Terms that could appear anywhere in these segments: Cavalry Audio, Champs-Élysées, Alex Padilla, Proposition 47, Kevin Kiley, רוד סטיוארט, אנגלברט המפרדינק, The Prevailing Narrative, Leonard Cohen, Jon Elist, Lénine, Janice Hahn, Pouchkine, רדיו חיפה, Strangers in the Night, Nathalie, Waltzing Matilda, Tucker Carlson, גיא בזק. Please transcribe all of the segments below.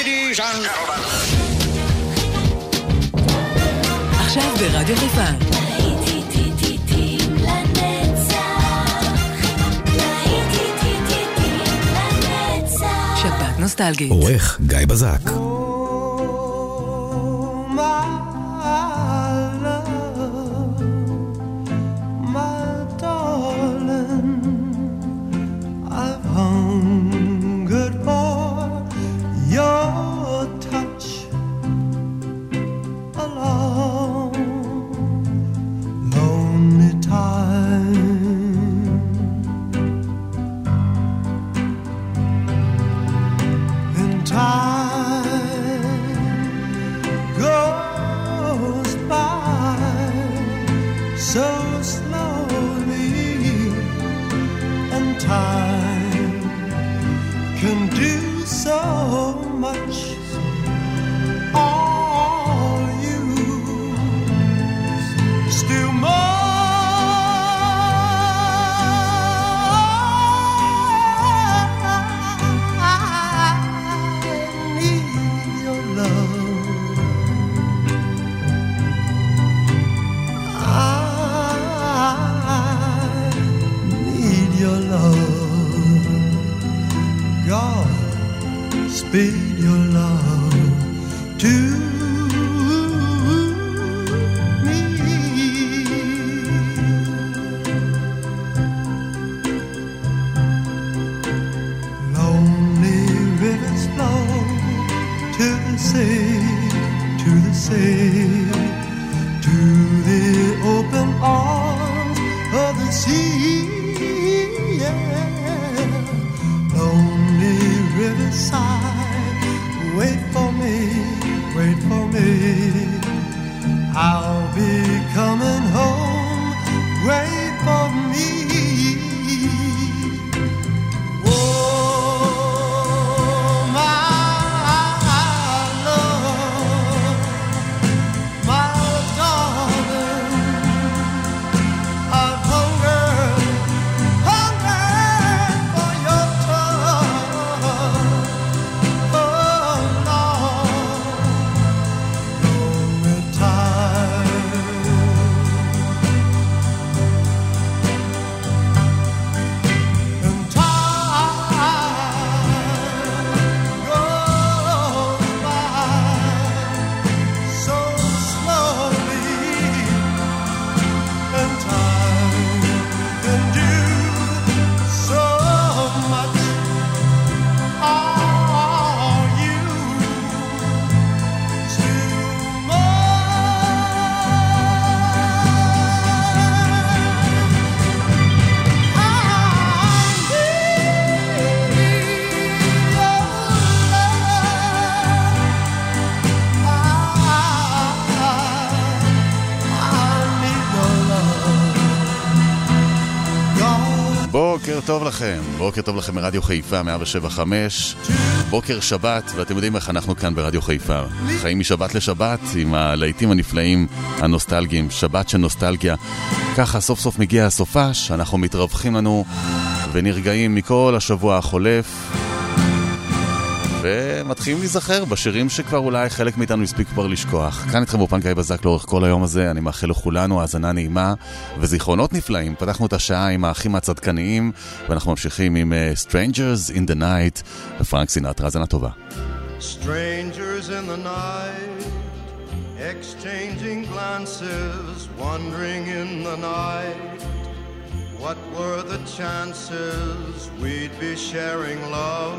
Ladies and gentlemen. עכשיו ברדיו חיפה. להיטים לנצח. שבת נוסטלגית. עורך גיא בזק. בוקר טוב לכם ברדיו חיפה 175, בוקר שבת, ואתם יודעים איך אנחנו כאן ברדיו חיפה חיים משבת לשבת עם הלהיטים הנפלאים הנוסטלגיים, שבת של נוסטלגיה. ככה סוף סוף מגיע הסופה שאנחנו מתרווחים לנו ונרגעים מכל השבוע החולף ומתחילים להיזכר בשירים שכבר אולי חלק מאיתנו הספיק כבר לשכוח. כאן איתכם באופן גיא בזק לאורך כל היום הזה, אני מאחל לכולנו האזנה נעימה וזיכרונות נפלאים. פתחנו את השעה עם האחים הצדקניים ואנחנו ממשיכים עם Strangers in the Night לפרנק סינטרה. האזנה טובה. Strangers in the night, exchanging glances, wandering in the night. What were the chances we'd be sharing love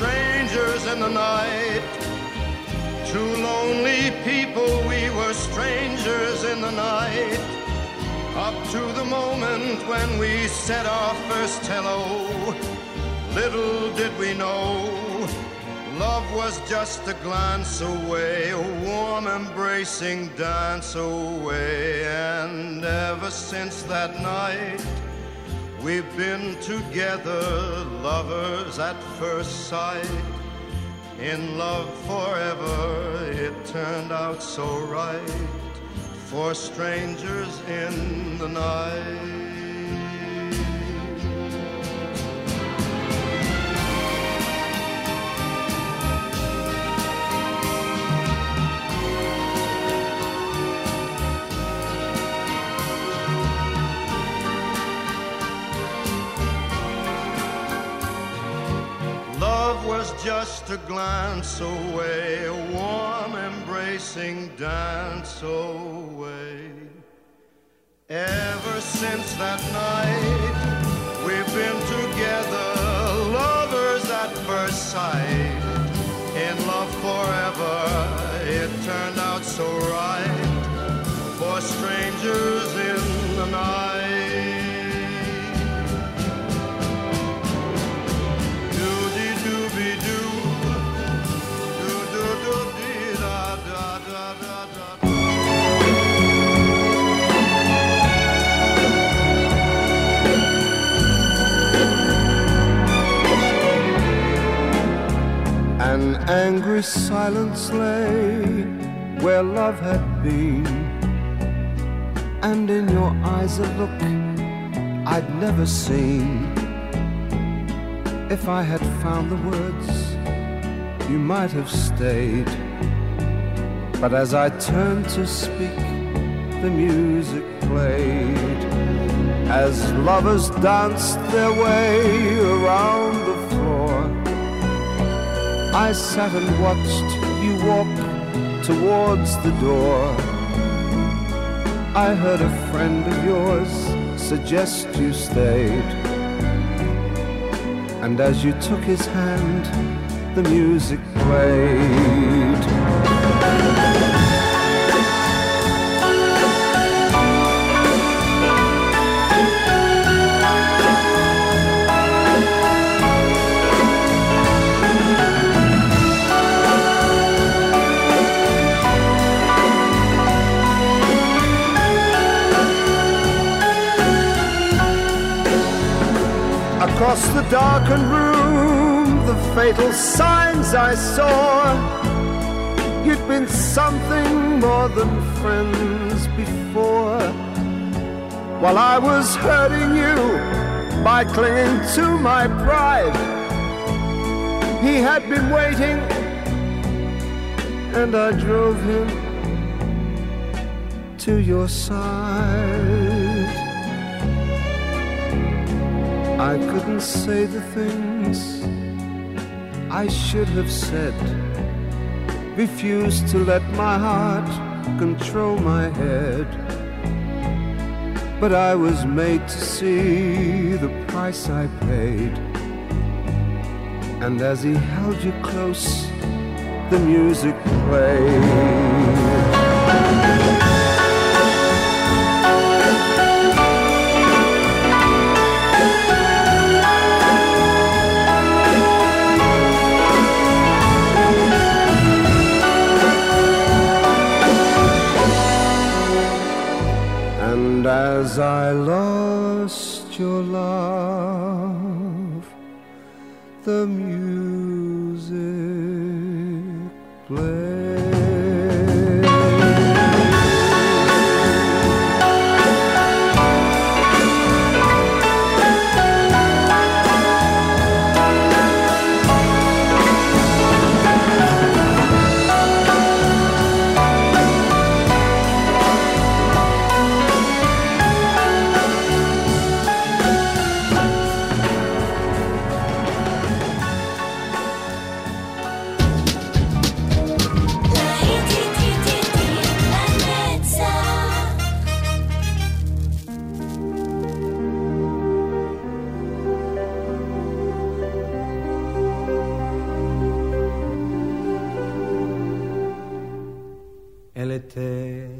Strangers in the night, two lonely people, we were strangers in the night, up to the moment when we said our first hello. Little did we know Love was just a glance away, a warm embracing dance away. And ever since that night, we've been together, lovers at first sight. In love forever, it turned out so right, for strangers in the night. Was just a glance away, a warm embracing dance away. Ever since that night, we've been together, lovers at first sight. In love forever, it turned out so right, for strangers in the night. An angry silence lay where love had been, and in your eyes a look I'd never seen. If I had found the words, you might have stayed, but as I turned to speak, the music played, as lovers danced their way around the floor. I sat and watched you walk towards the door. I heard a friend of yours suggest you stayed, and as you took his hand, the music played. Across the darkened room, the fatal signs I saw. You'd been something more than friends before. While I was hurting you by clinging to my pride, he had been waiting, and I drove him to your side. I couldn't say the things I should have said, refused to let my heart control my head, but I was made to see the price I paid, and as he held you close, the music played. And as I lost your love, the music played.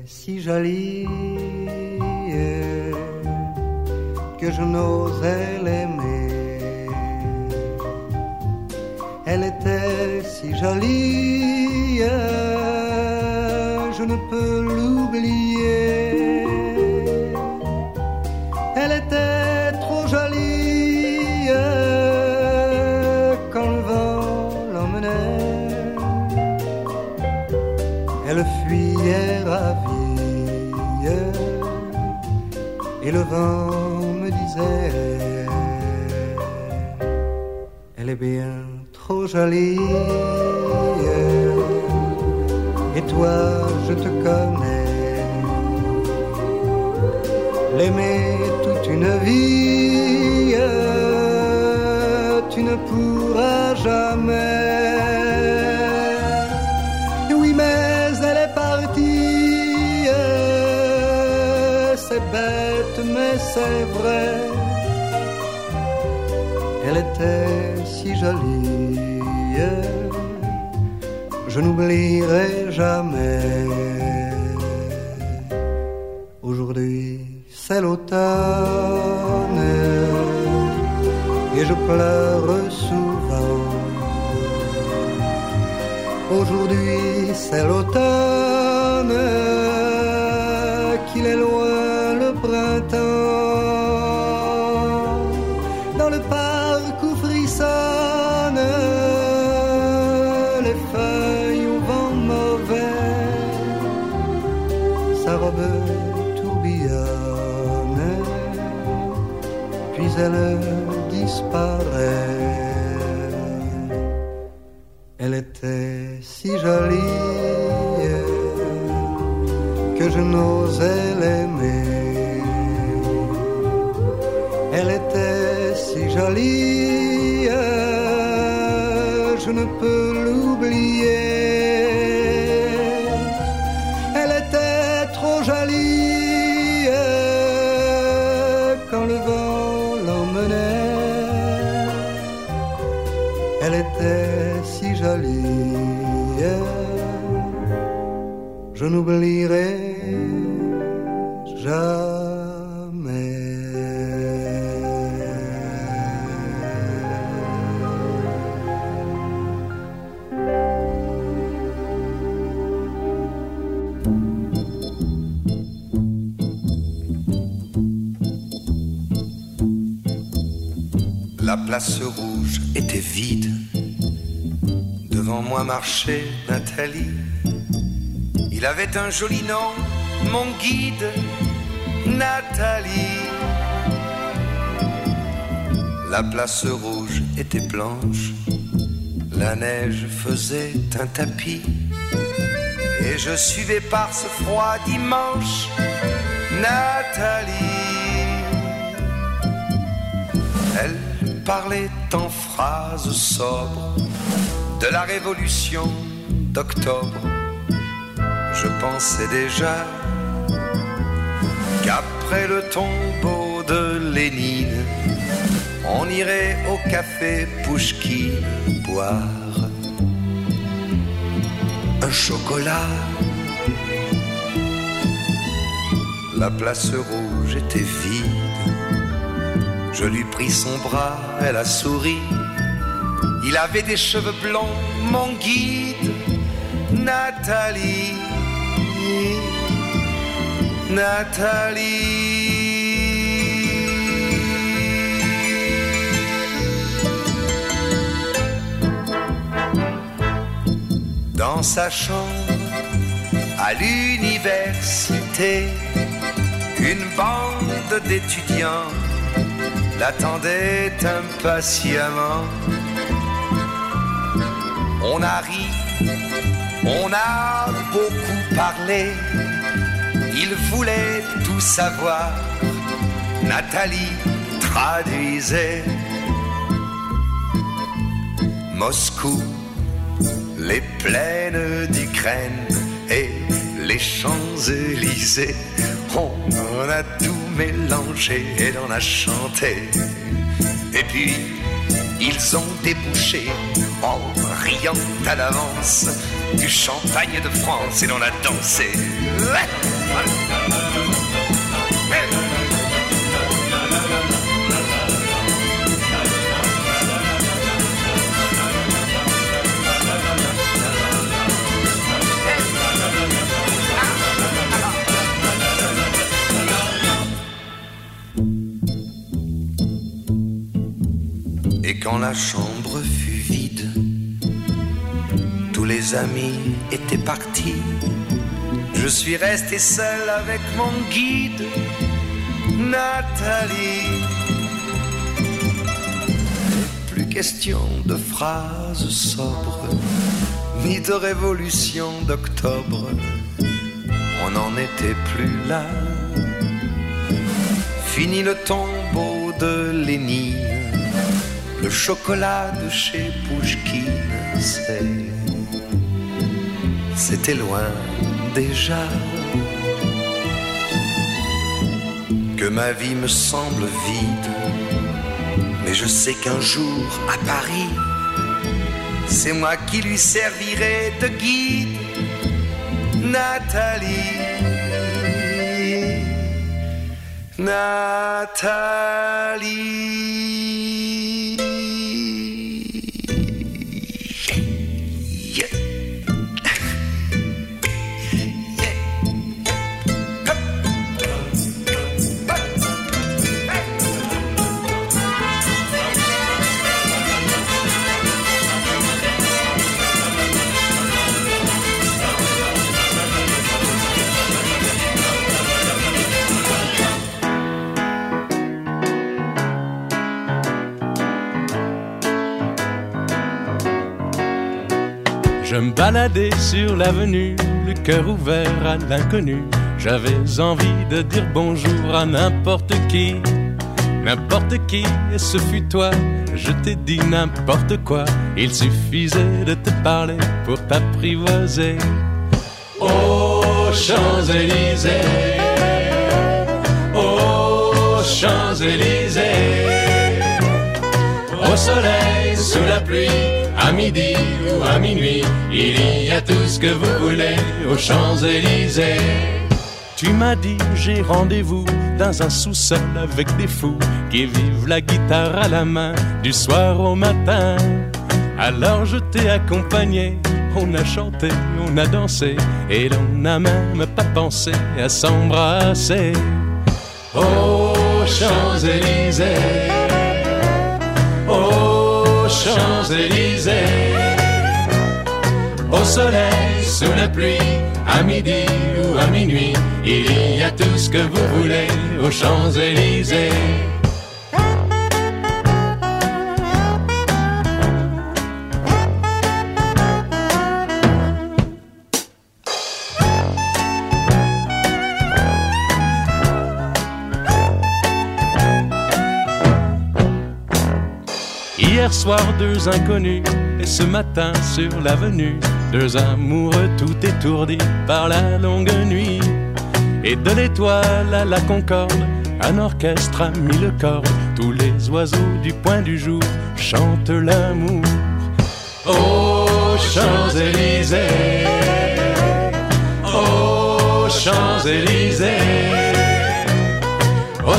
Si jolie que je n'osais l'aimer. Elle était si jolie, je ne peux l'oublier. Elle était trop jolie quand le vent l'emmenait. Elle fuyait ravie et le vent me disait, elle est bien trop jolie, et toi je te connais, l'aimer toute une vie, tu ne pourras jamais. Oui mais elle est partie, c'est bête mais c'est vrai, elle était si jolie, je n'oublierai jamais. Aujourd'hui c'est l'automne et je pleure souvent. Aujourd'hui c'est l'automne qu'il est loin le printemps. Dans le parc où frissonne les feuilles au vent mauvais, sa robe tourbillonne, puis elle disparaît. Elle était si jolie que je n'osais l'aimer. Elle était si jolie, je ne peux l'oublier. Elle était trop jolie quand le vent l'emmenait. Elle était si jolie, je n'oublierai jamais. La place rouge était vide. Devant moi marchait Nathalie. Il avait un joli nom, mon guide, Nathalie. La place rouge était blanche. La neige faisait un tapis. Et je suivais par ce froid dimanche Nathalie. Elle parlait en phrases sobres de la révolution d'octobre. Je pensais déjà qu'après le tombeau de Lénine, on irait au café Pouchkine boire un chocolat. La place rouge était vide. Je lui pris son bras, elle a souri. Il avait des cheveux blonds, mon guide, Nathalie, Nathalie. Dans sa chambre, à l'université, une bande d'étudiants l'attendait impatiemment. On a ri, on a beaucoup parlé. Il voulait tout savoir. Nathalie traduisait. Moscou, les plaines d'Ukraine et les Champs-Élysées, on en a tout mélangé et on a chanté. Et puis, ils ont débouché en riant à l'avance du champagne de France et on a dansé. Quand la chambre fut vide, tous les amis étaient partis. Je suis resté seul avec mon guide, Nathalie. Plus question de phrases sobres, ni de révolution d'octobre. On n'en était plus là. Fini le tombeau de Lénine, le chocolat de chez Pouchkine, c'était loin déjà. Que ma vie me semble vide, mais je sais qu'un jour à Paris, c'est moi qui lui servirai de guide, Nathalie, Nathalie. Je me baladais sur l'avenue, le cœur ouvert à l'inconnu. J'avais envie de dire bonjour à n'importe qui, et ce fut toi. Je t'ai dit n'importe quoi, il suffisait de te parler pour t'apprivoiser. Oh Champs-Élysées, oh Champs-Élysées, au soleil, sous la pluie, à midi ou à minuit, il y a tout ce que vous voulez aux Champs-Élysées. Tu m'as dit j'ai rendez-vous dans un sous-sol avec des fous qui vivent la guitare à la main du soir au matin. Alors je t'ai accompagné, on a chanté, on a dansé, et l'on n'a même pas pensé à s'embrasser. Oh Champs-Élysées, oh Champs-Élysées, au soleil, sous la pluie, à midi ou à minuit, il y a tout ce que vous voulez aux Champs-Élysées. Hier soir, deux inconnus, et ce matin sur l'avenue, deux amoureux tout étourdis par la longue nuit. Et de l'étoile à la Concorde, un orchestre a mis le corps, tous les oiseaux du point du jour chantent l'amour. Oh Champs-Élysées, oh Champs-Élysées, au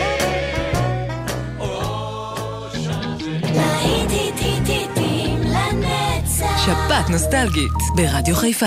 שבת נוסטלגית ברדיו חיפה.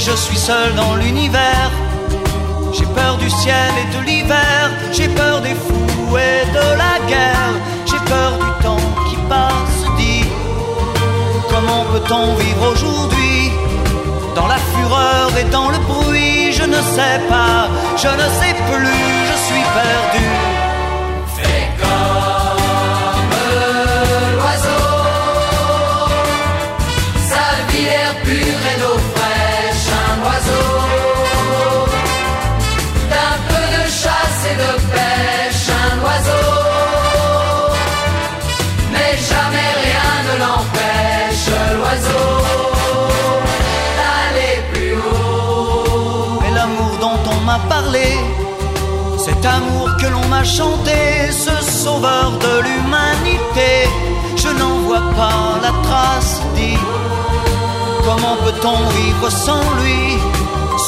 je suis seul dans l'univers. J'ai peur du ciel et de l'hiver, j'ai peur des fous et de la guerre, j'ai peur du temps qui passe. Dis, comment peut-on vivre aujourd'hui? Dans la fureur et dans le bruit, je ne sais pas, je ne sais plus, je suis perdu. Fais comme l'oiseau, sa vie l'air pure et d'eau fraîche, un oiseau. C'est de pêche un oiseau, mais jamais rien ne l'empêche, l'oiseau, d'aller plus haut. Mais l'amour dont on m'a parlé, cet amour que l'on m'a chanté, ce sauveur de l'humanité, je n'en vois pas la trace, dit. Comment peut-on vivre sans lui?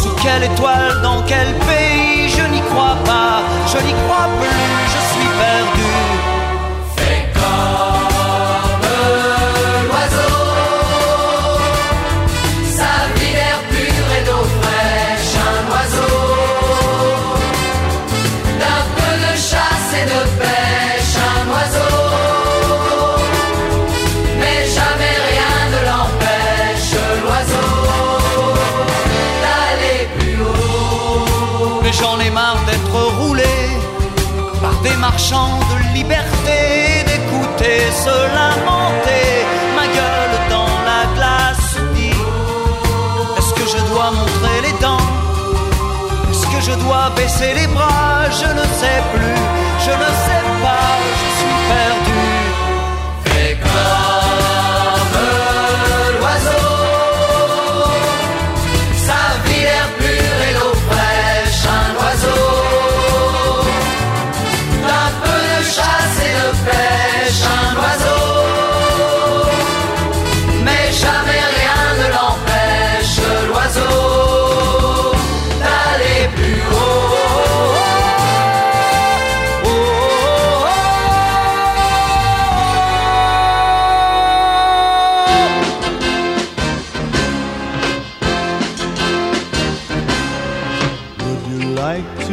Sous quelle étoile, dans quel pays? Je n'y crois pas, je n'y crois plus, je suis perdu. Fais comme l'oiseau, sa vie l'air pur et d'eau fraîche, un oiseau. D'un peu de chasse et de pêche, un oiseau, mais jamais rien ne l'empêche, l'oiseau. J'en ai marre d'être roulé par des marchands de liberté, d'écouter se lamenter, ma gueule dans la glace dit. Est-ce que je dois montrer les dents? Est-ce que je dois baisser les bras? Je ne sais plus, je ne sais pas, je suis perdu. Fais comme l'oiseau, sa vie l'air pure et l'eau fraîche, un oiseau, d'un peu de chasse et de pêche, un oiseau, mais jamais rien ne l'empêche, l'oiseau, d'aller plus haut.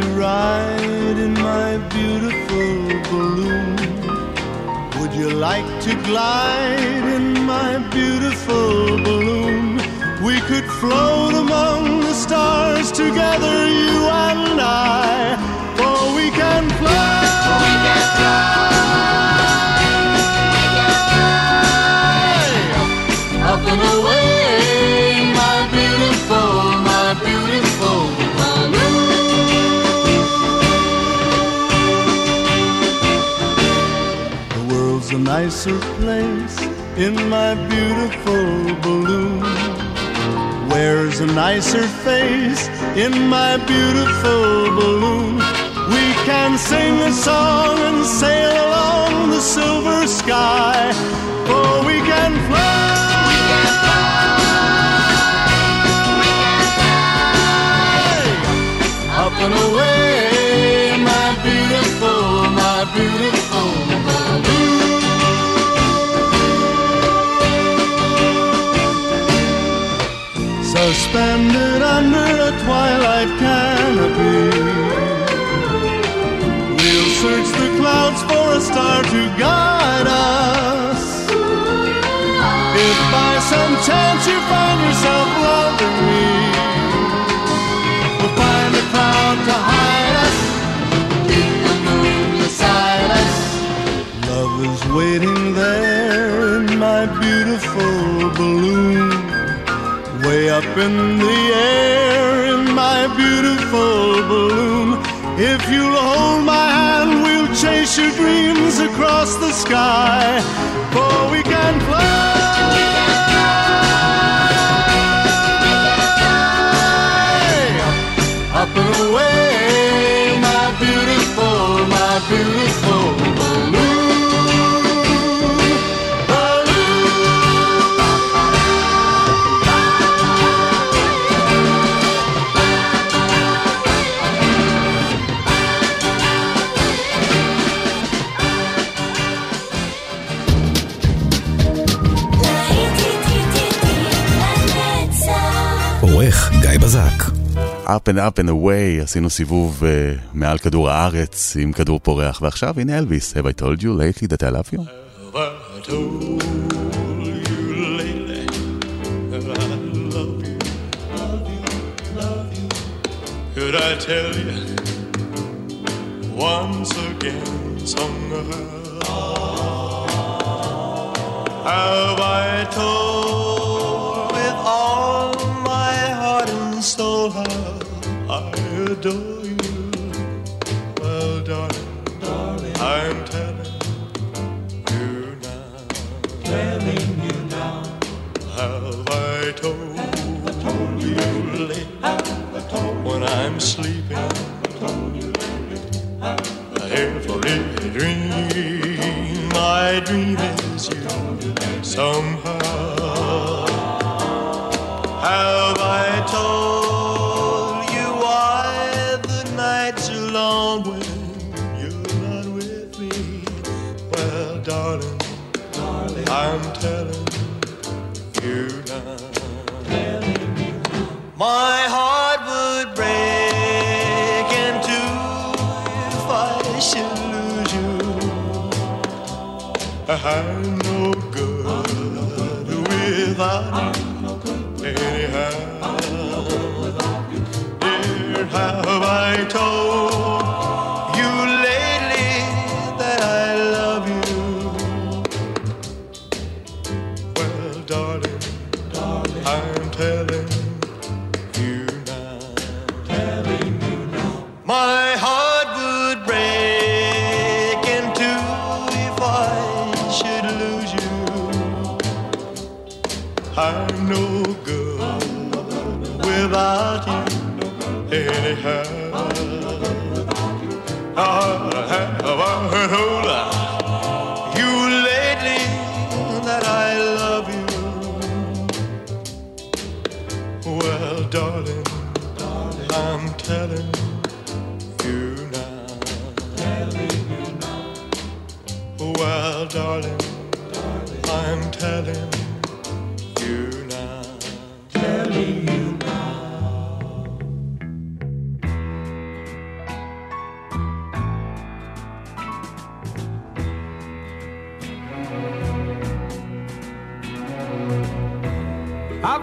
Glide in my beautiful balloon. We could float among the stars together, you and I, for we can fly. We can fly up and away, my beautiful balloon. The world's a nicer place in my beautiful balloon. Wears a nicer face in my beautiful balloon. We can sing a song and sail along the silver sky, for we can fly. We can fly. We can fly up and away, my beautiful balloon. Suspended under a twilight canopy, we'll search the clouds for a star to guide us. If by some chance you find yourself loving me, we'll find a cloud to hide us, keep the moon beside us. Love is waiting there in my beautiful balloon. Way up in the air in my beautiful balloon. If you'll hold my hand, we'll chase your dreams across the sky, for we can fly. We can fly up and away, my beautiful balloon. גיא בזק. Up and up and away, עשינו סיבוב מעל כדור הארץ עם כדור פורח, ועכשיו הנה אלביס, Have I told you lately that I love you? Have I told you lately that I love you? Love you, love you. Could I tell you once again, somewhere? Have I told with all my heart and soul how I adore you? Well, darling, I'm telling you now. Telling you now. Have I told, you late when I'm sleeping? Every dream I dream is you somehow. Have I told? I'm telling you now. My heart would break in two if I should lose you. I'm no good without you. Anyhow, dear, have I told? I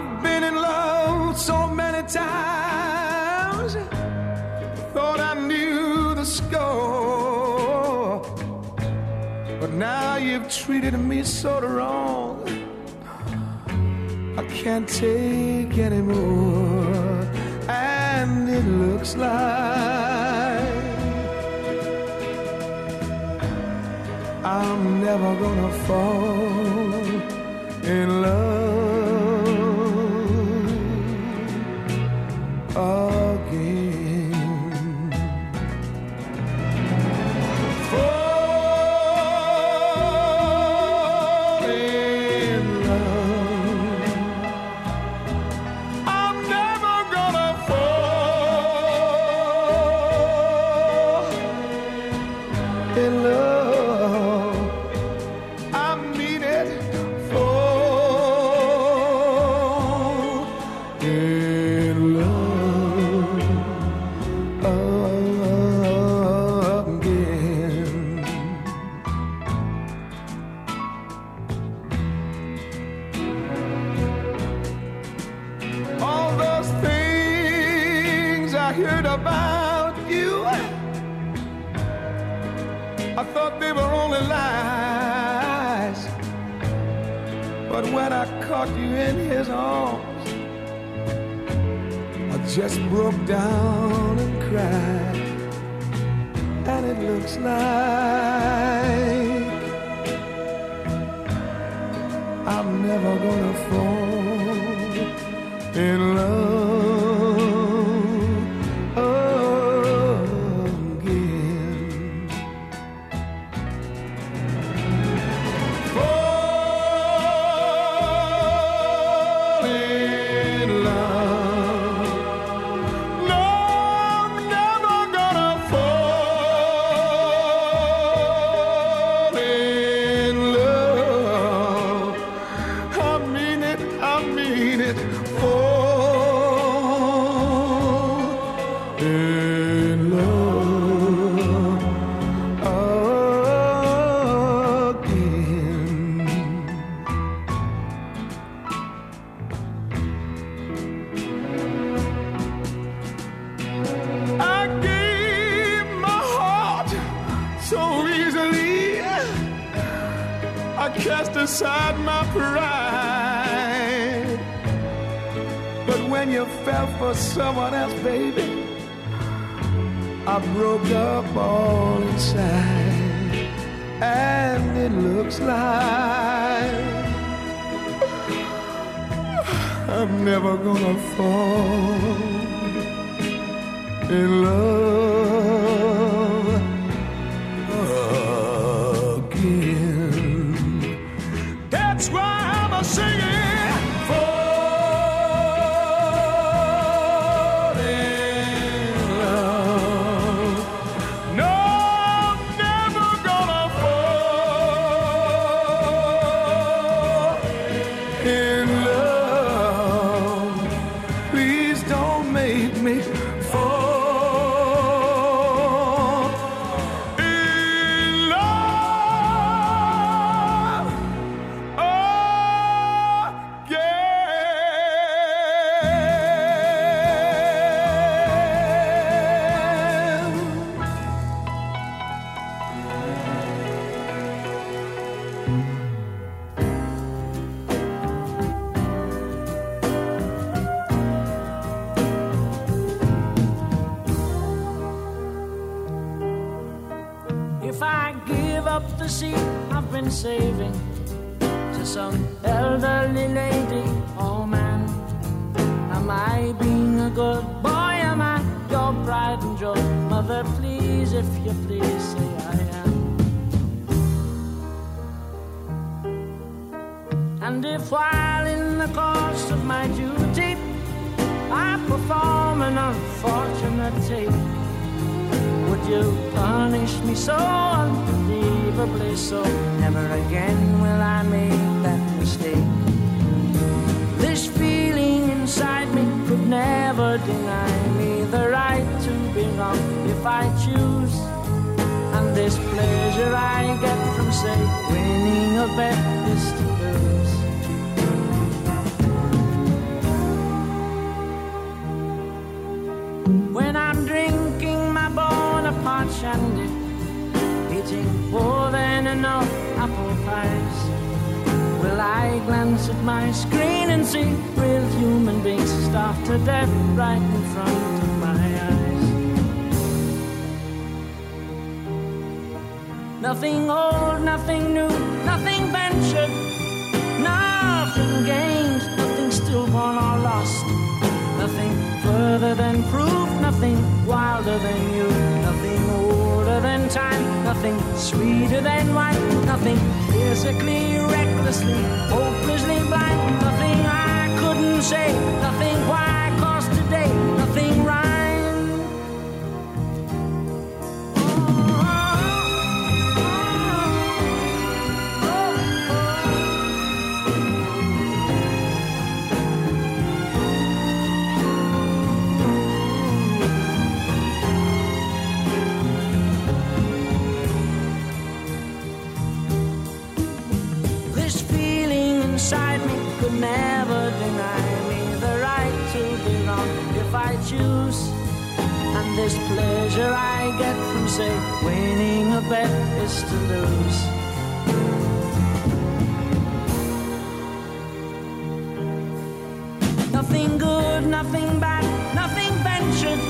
mean it, oh cast aside my pride. But when you fell for someone else, baby, I broke up all inside. And it looks like I'm never gonna fall in love again. That's why I'm a singing. Saving to some elderly lady, oh man, am I being a good boy, am I your pride and joy, mother please, if you please, say I am. And if while in the course of my duty I perform an unfortunate tape, would you punish me so unbelievably so? Never again will I make that mistake. This feeling inside me could never deny me the right to be wrong if I choose. And this pleasure I get from, say, winning a bet is to lose. When I'm drinking my Bonaparte shandy, eating more than enough apple pies, will I glance at my screen and see real human beings starve to death right in front of my eyes? Nothing old, nothing new, nothing ventured, nothing gained, nothing stillborn or lost, nothing further than proof, nothing wilder than you, nothing older than time, nothing sweeter than wine, nothing physically, recklessly, hopelessly blind, nothing I couldn't say, nothing why cause today, nothing right. Never deny me the right to belong if I choose. And this pleasure I get from, say, winning a bet is to lose. Nothing good, nothing bad, nothing ventured,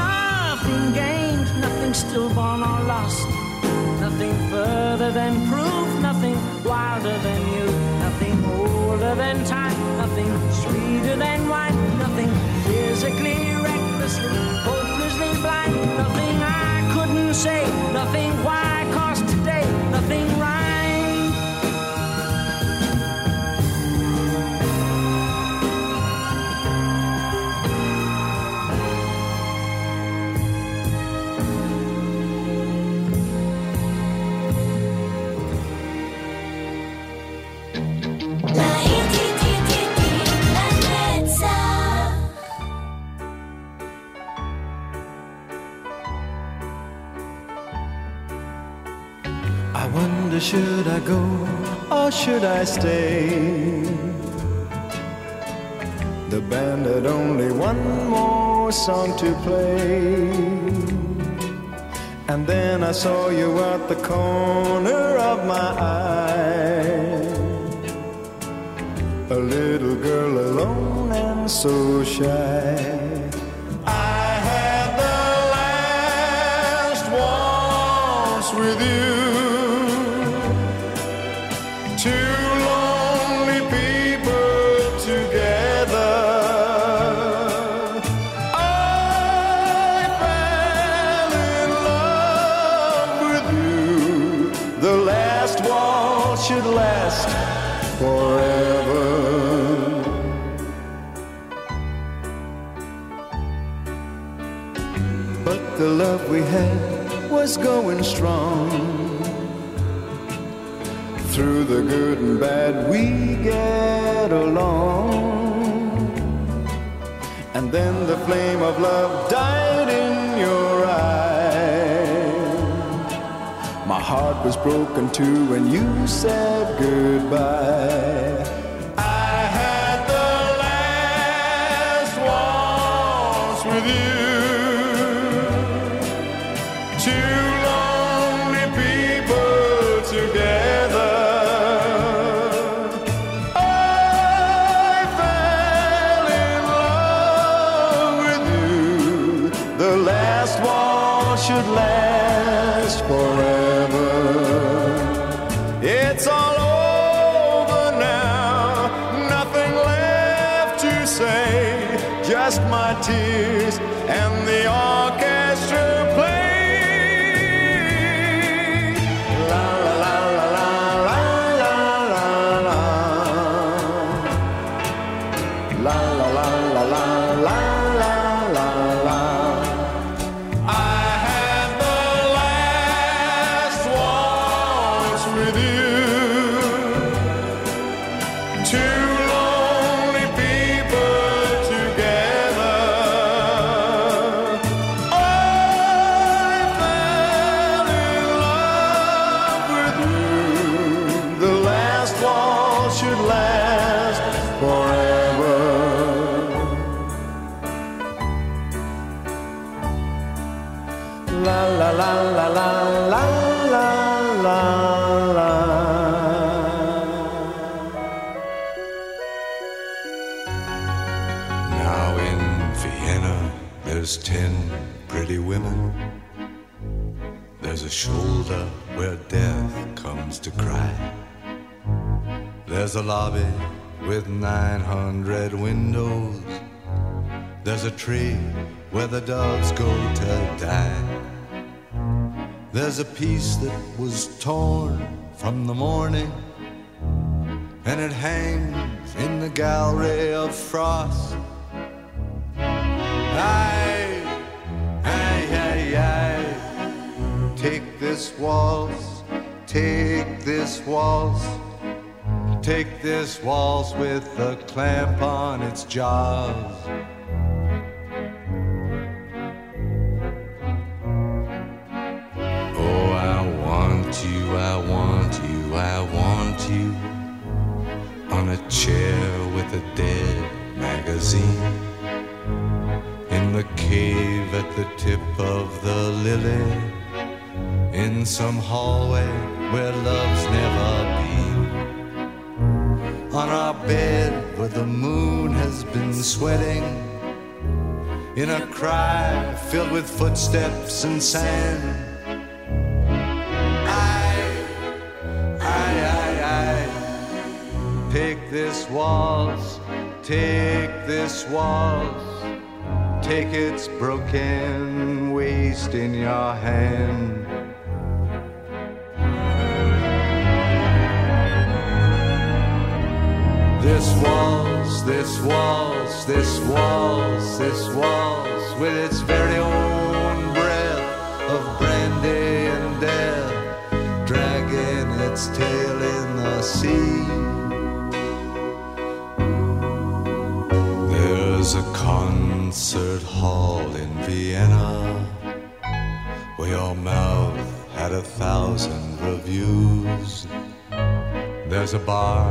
nothing gained, nothing stillborn or lost, nothing further than proof, nothing wilder than you, nothing older than time, nothing sweeter than wine, nothing physically, recklessly, hopelessly blind, nothing I couldn't say, nothing why cost today, nothing right. Should I go or should I stay? The band had only one more song to play. And then I saw you at the corner of my eye, a little girl alone and so shy. I had the last waltz with you, two lonely people together. I fell in love with you. The last waltz should last forever. But the love we had was going strong. Through the good and bad we get along. And then the flame of love died in your eye. My heart was broken too when you said goodbye. I had the last waltz with you. Tears and the orchestra play. La la la la la la la la. La la la la la la la la. I had the last waltz with you. Two lonely people together. There's a lobby with 900 windows. There's a tree where the doves go to die. There's a piece that was torn from the morning, and it hangs in the gallery of frost. Aye, aye, aye, aye. Take this waltz, take this waltz. Take this waltz with a clamp on its jaws. Oh, I want you, I want you, I want you. On a chair with a dead magazine. In the cave at the tip of the lily. In some hallway where love's never been. On our bed where the moon has been sweating. In a cry filled with footsteps and sand. Aye, aye, aye, aye. Take this waltz, take this waltz. Take its broken waste in your hand. This waltz, this waltz, this waltz, this waltz, with its very own breath of brandy and death, dragging its tail in the sea. There's a concert hall in Vienna, where your mouth had 1,000 reviews. There's a bar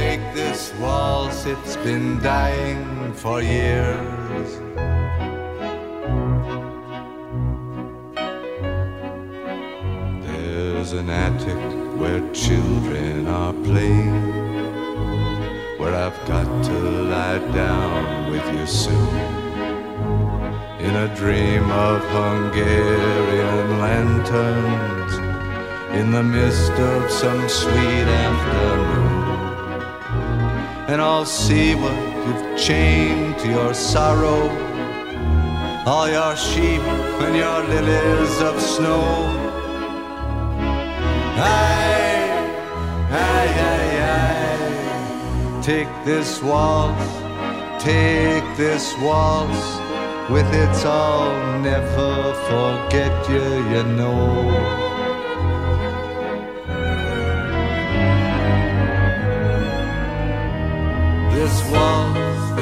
take this waltz, it's been dying for years. There's an attic where children are playing, where I've got to lie down with you soon, in a dream of Hungarian lanterns, in the mist of some sweet afternoon. And I'll see what you've chained to your sorrow, all your sheep and your lilies of snow. Aye, aye, aye, aye. Take this waltz, take this waltz, with its all, never forget you, you know. This waltz,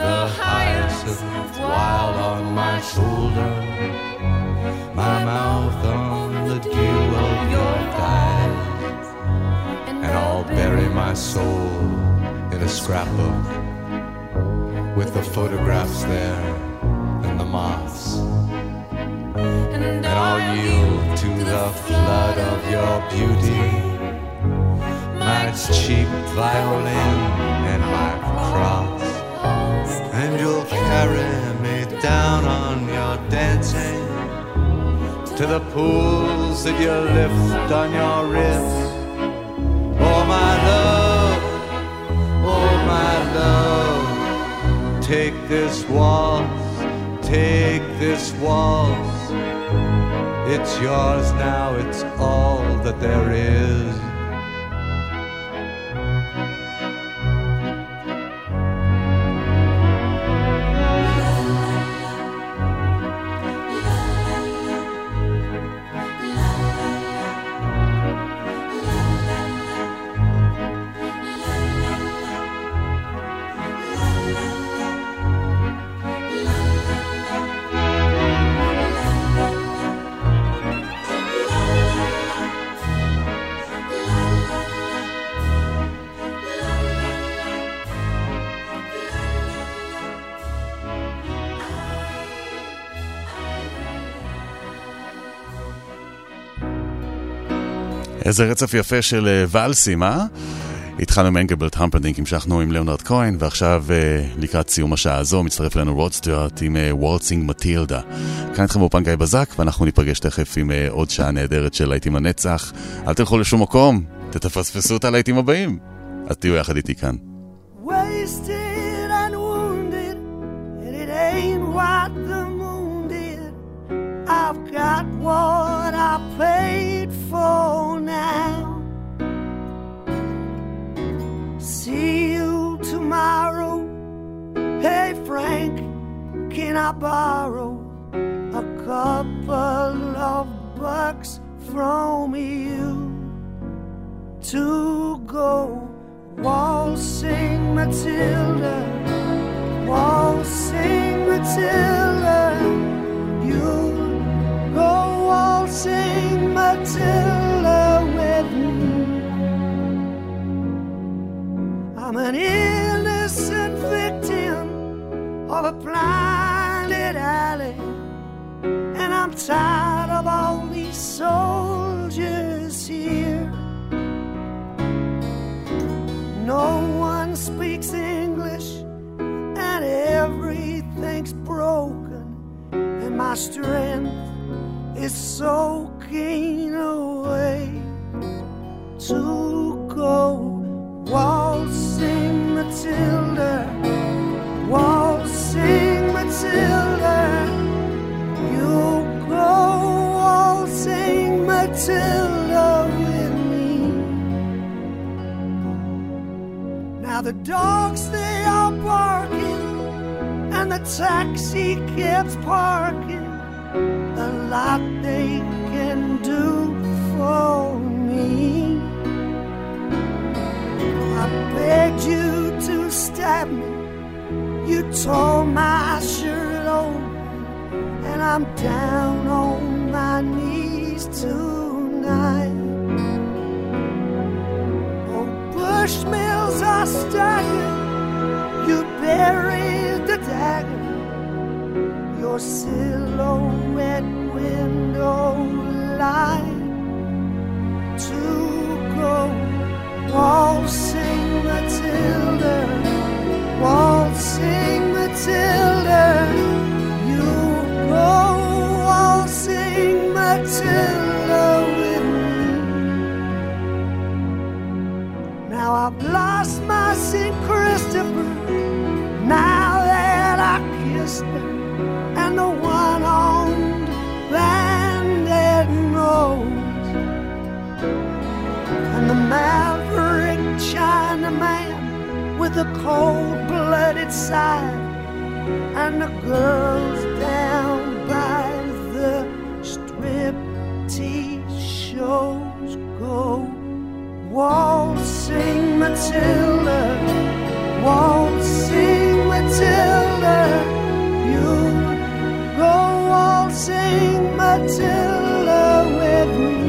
the hyacinth wild on my shoulder, my mouth on the dew of your thighs, and I'll bury my soul in a scrapbook with the photographs there and the moths, and I'll yield to the flood of your beauty, my cheap violin and my cross, and you'll carry me down on your dancing to the pools that you lift on your wrist. Oh my love, my love, take this waltz, take this waltz, it's yours now, it's all that there is. איזה רצף יפה של ולסים, אה? התחלנו עם אנגלברט המפרדינק, המשכנו עם ליאונרד כהן, ועכשיו לקראת סיום השעה הזו מצטרף אלינו רוד סטיוארט עם וולצינג מטילדה. כאן איתכם באופן גיא בזק, ואנחנו ניפגש תכף עם עוד שעה נהדרת של להיטים לנצח. אל תלכו לשום מקום, תתפספסו את הלהיטים הבאים, אז תהיו יחד איתי כאן. Wasted and wounded, and it ain't what the moon did. I've got what I paid for now. See you tomorrow. Hey Frank, can I borrow a couple of bucks from you to go waltzing Matilda, waltzing Matilda, you go waltzing Matilda with me. I'm an innocent victim of a blinded alley, and I'm tired of all these soldiers here. No one speaks English, and everything's broken, and my strength is soaking away to go the dogs they are barking, and the taxi keeps parking. A lot they can do for me. I begged you to stab me. You tore my shirt open, and I'm down on my knees tonight. Oh, Bushmills are stagnant. You buried the dagger. Your silhouette window light. To go waltzing Matilda, waltzing Matilda. You go waltzing Matilda with me. Now I've lost my St. Christopher, now that I kissed her. And the one-armed bandit knows, and the maverick Chinaman with a cold-blooded side, and the girls down by the striptease shows go waltzing Matilda, waltzing Matilda. Sing Matilda with me.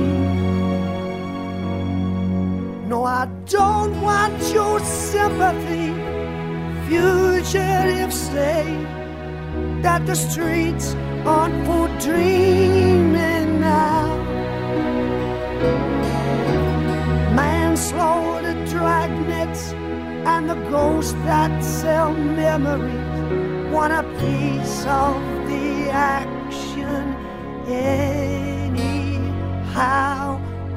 No, I don't want your sympathy, fugitives say that the streets aren't for dreaming now. Manslaughter dragnets and the ghosts that sell memories want a piece of the act. Anyhow,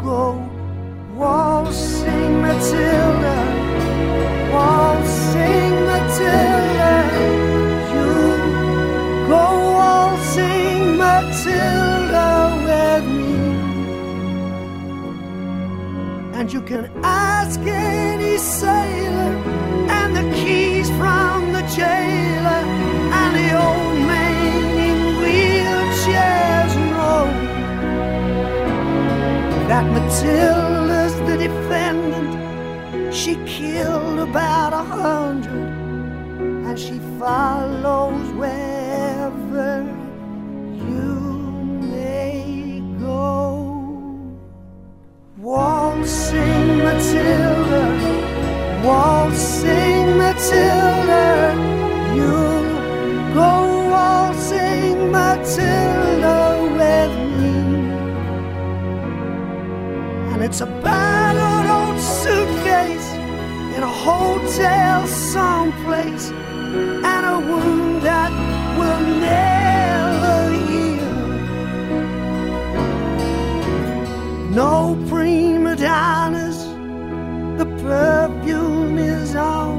go waltzing Matilda, waltzing Matilda. You go waltzing Matilda with me. And you can ask any sailor, and the keys from the jailer, and the old man. That Matilda's the defendant. She killed about 100, and she follows wherever you may go. Waltzing Matilda, waltzing Matilda. You go waltzing Matilda with me. It's a battered old suitcase in a hotel someplace, and a wound that will never heal. No prima donnas, the perfume is on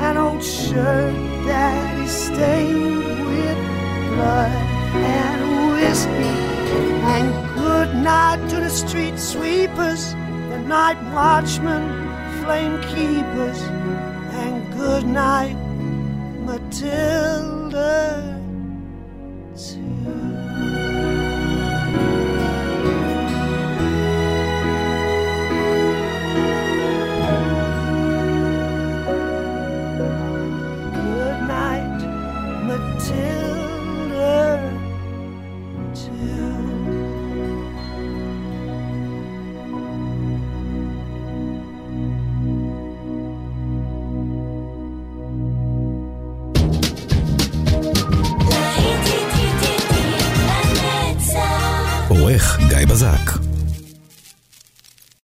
an old shirt that is stained with blood and whiskey. And good night to the street sweepers, the night watchmen, flame keepers. And good night, Matilda. גיא בזק.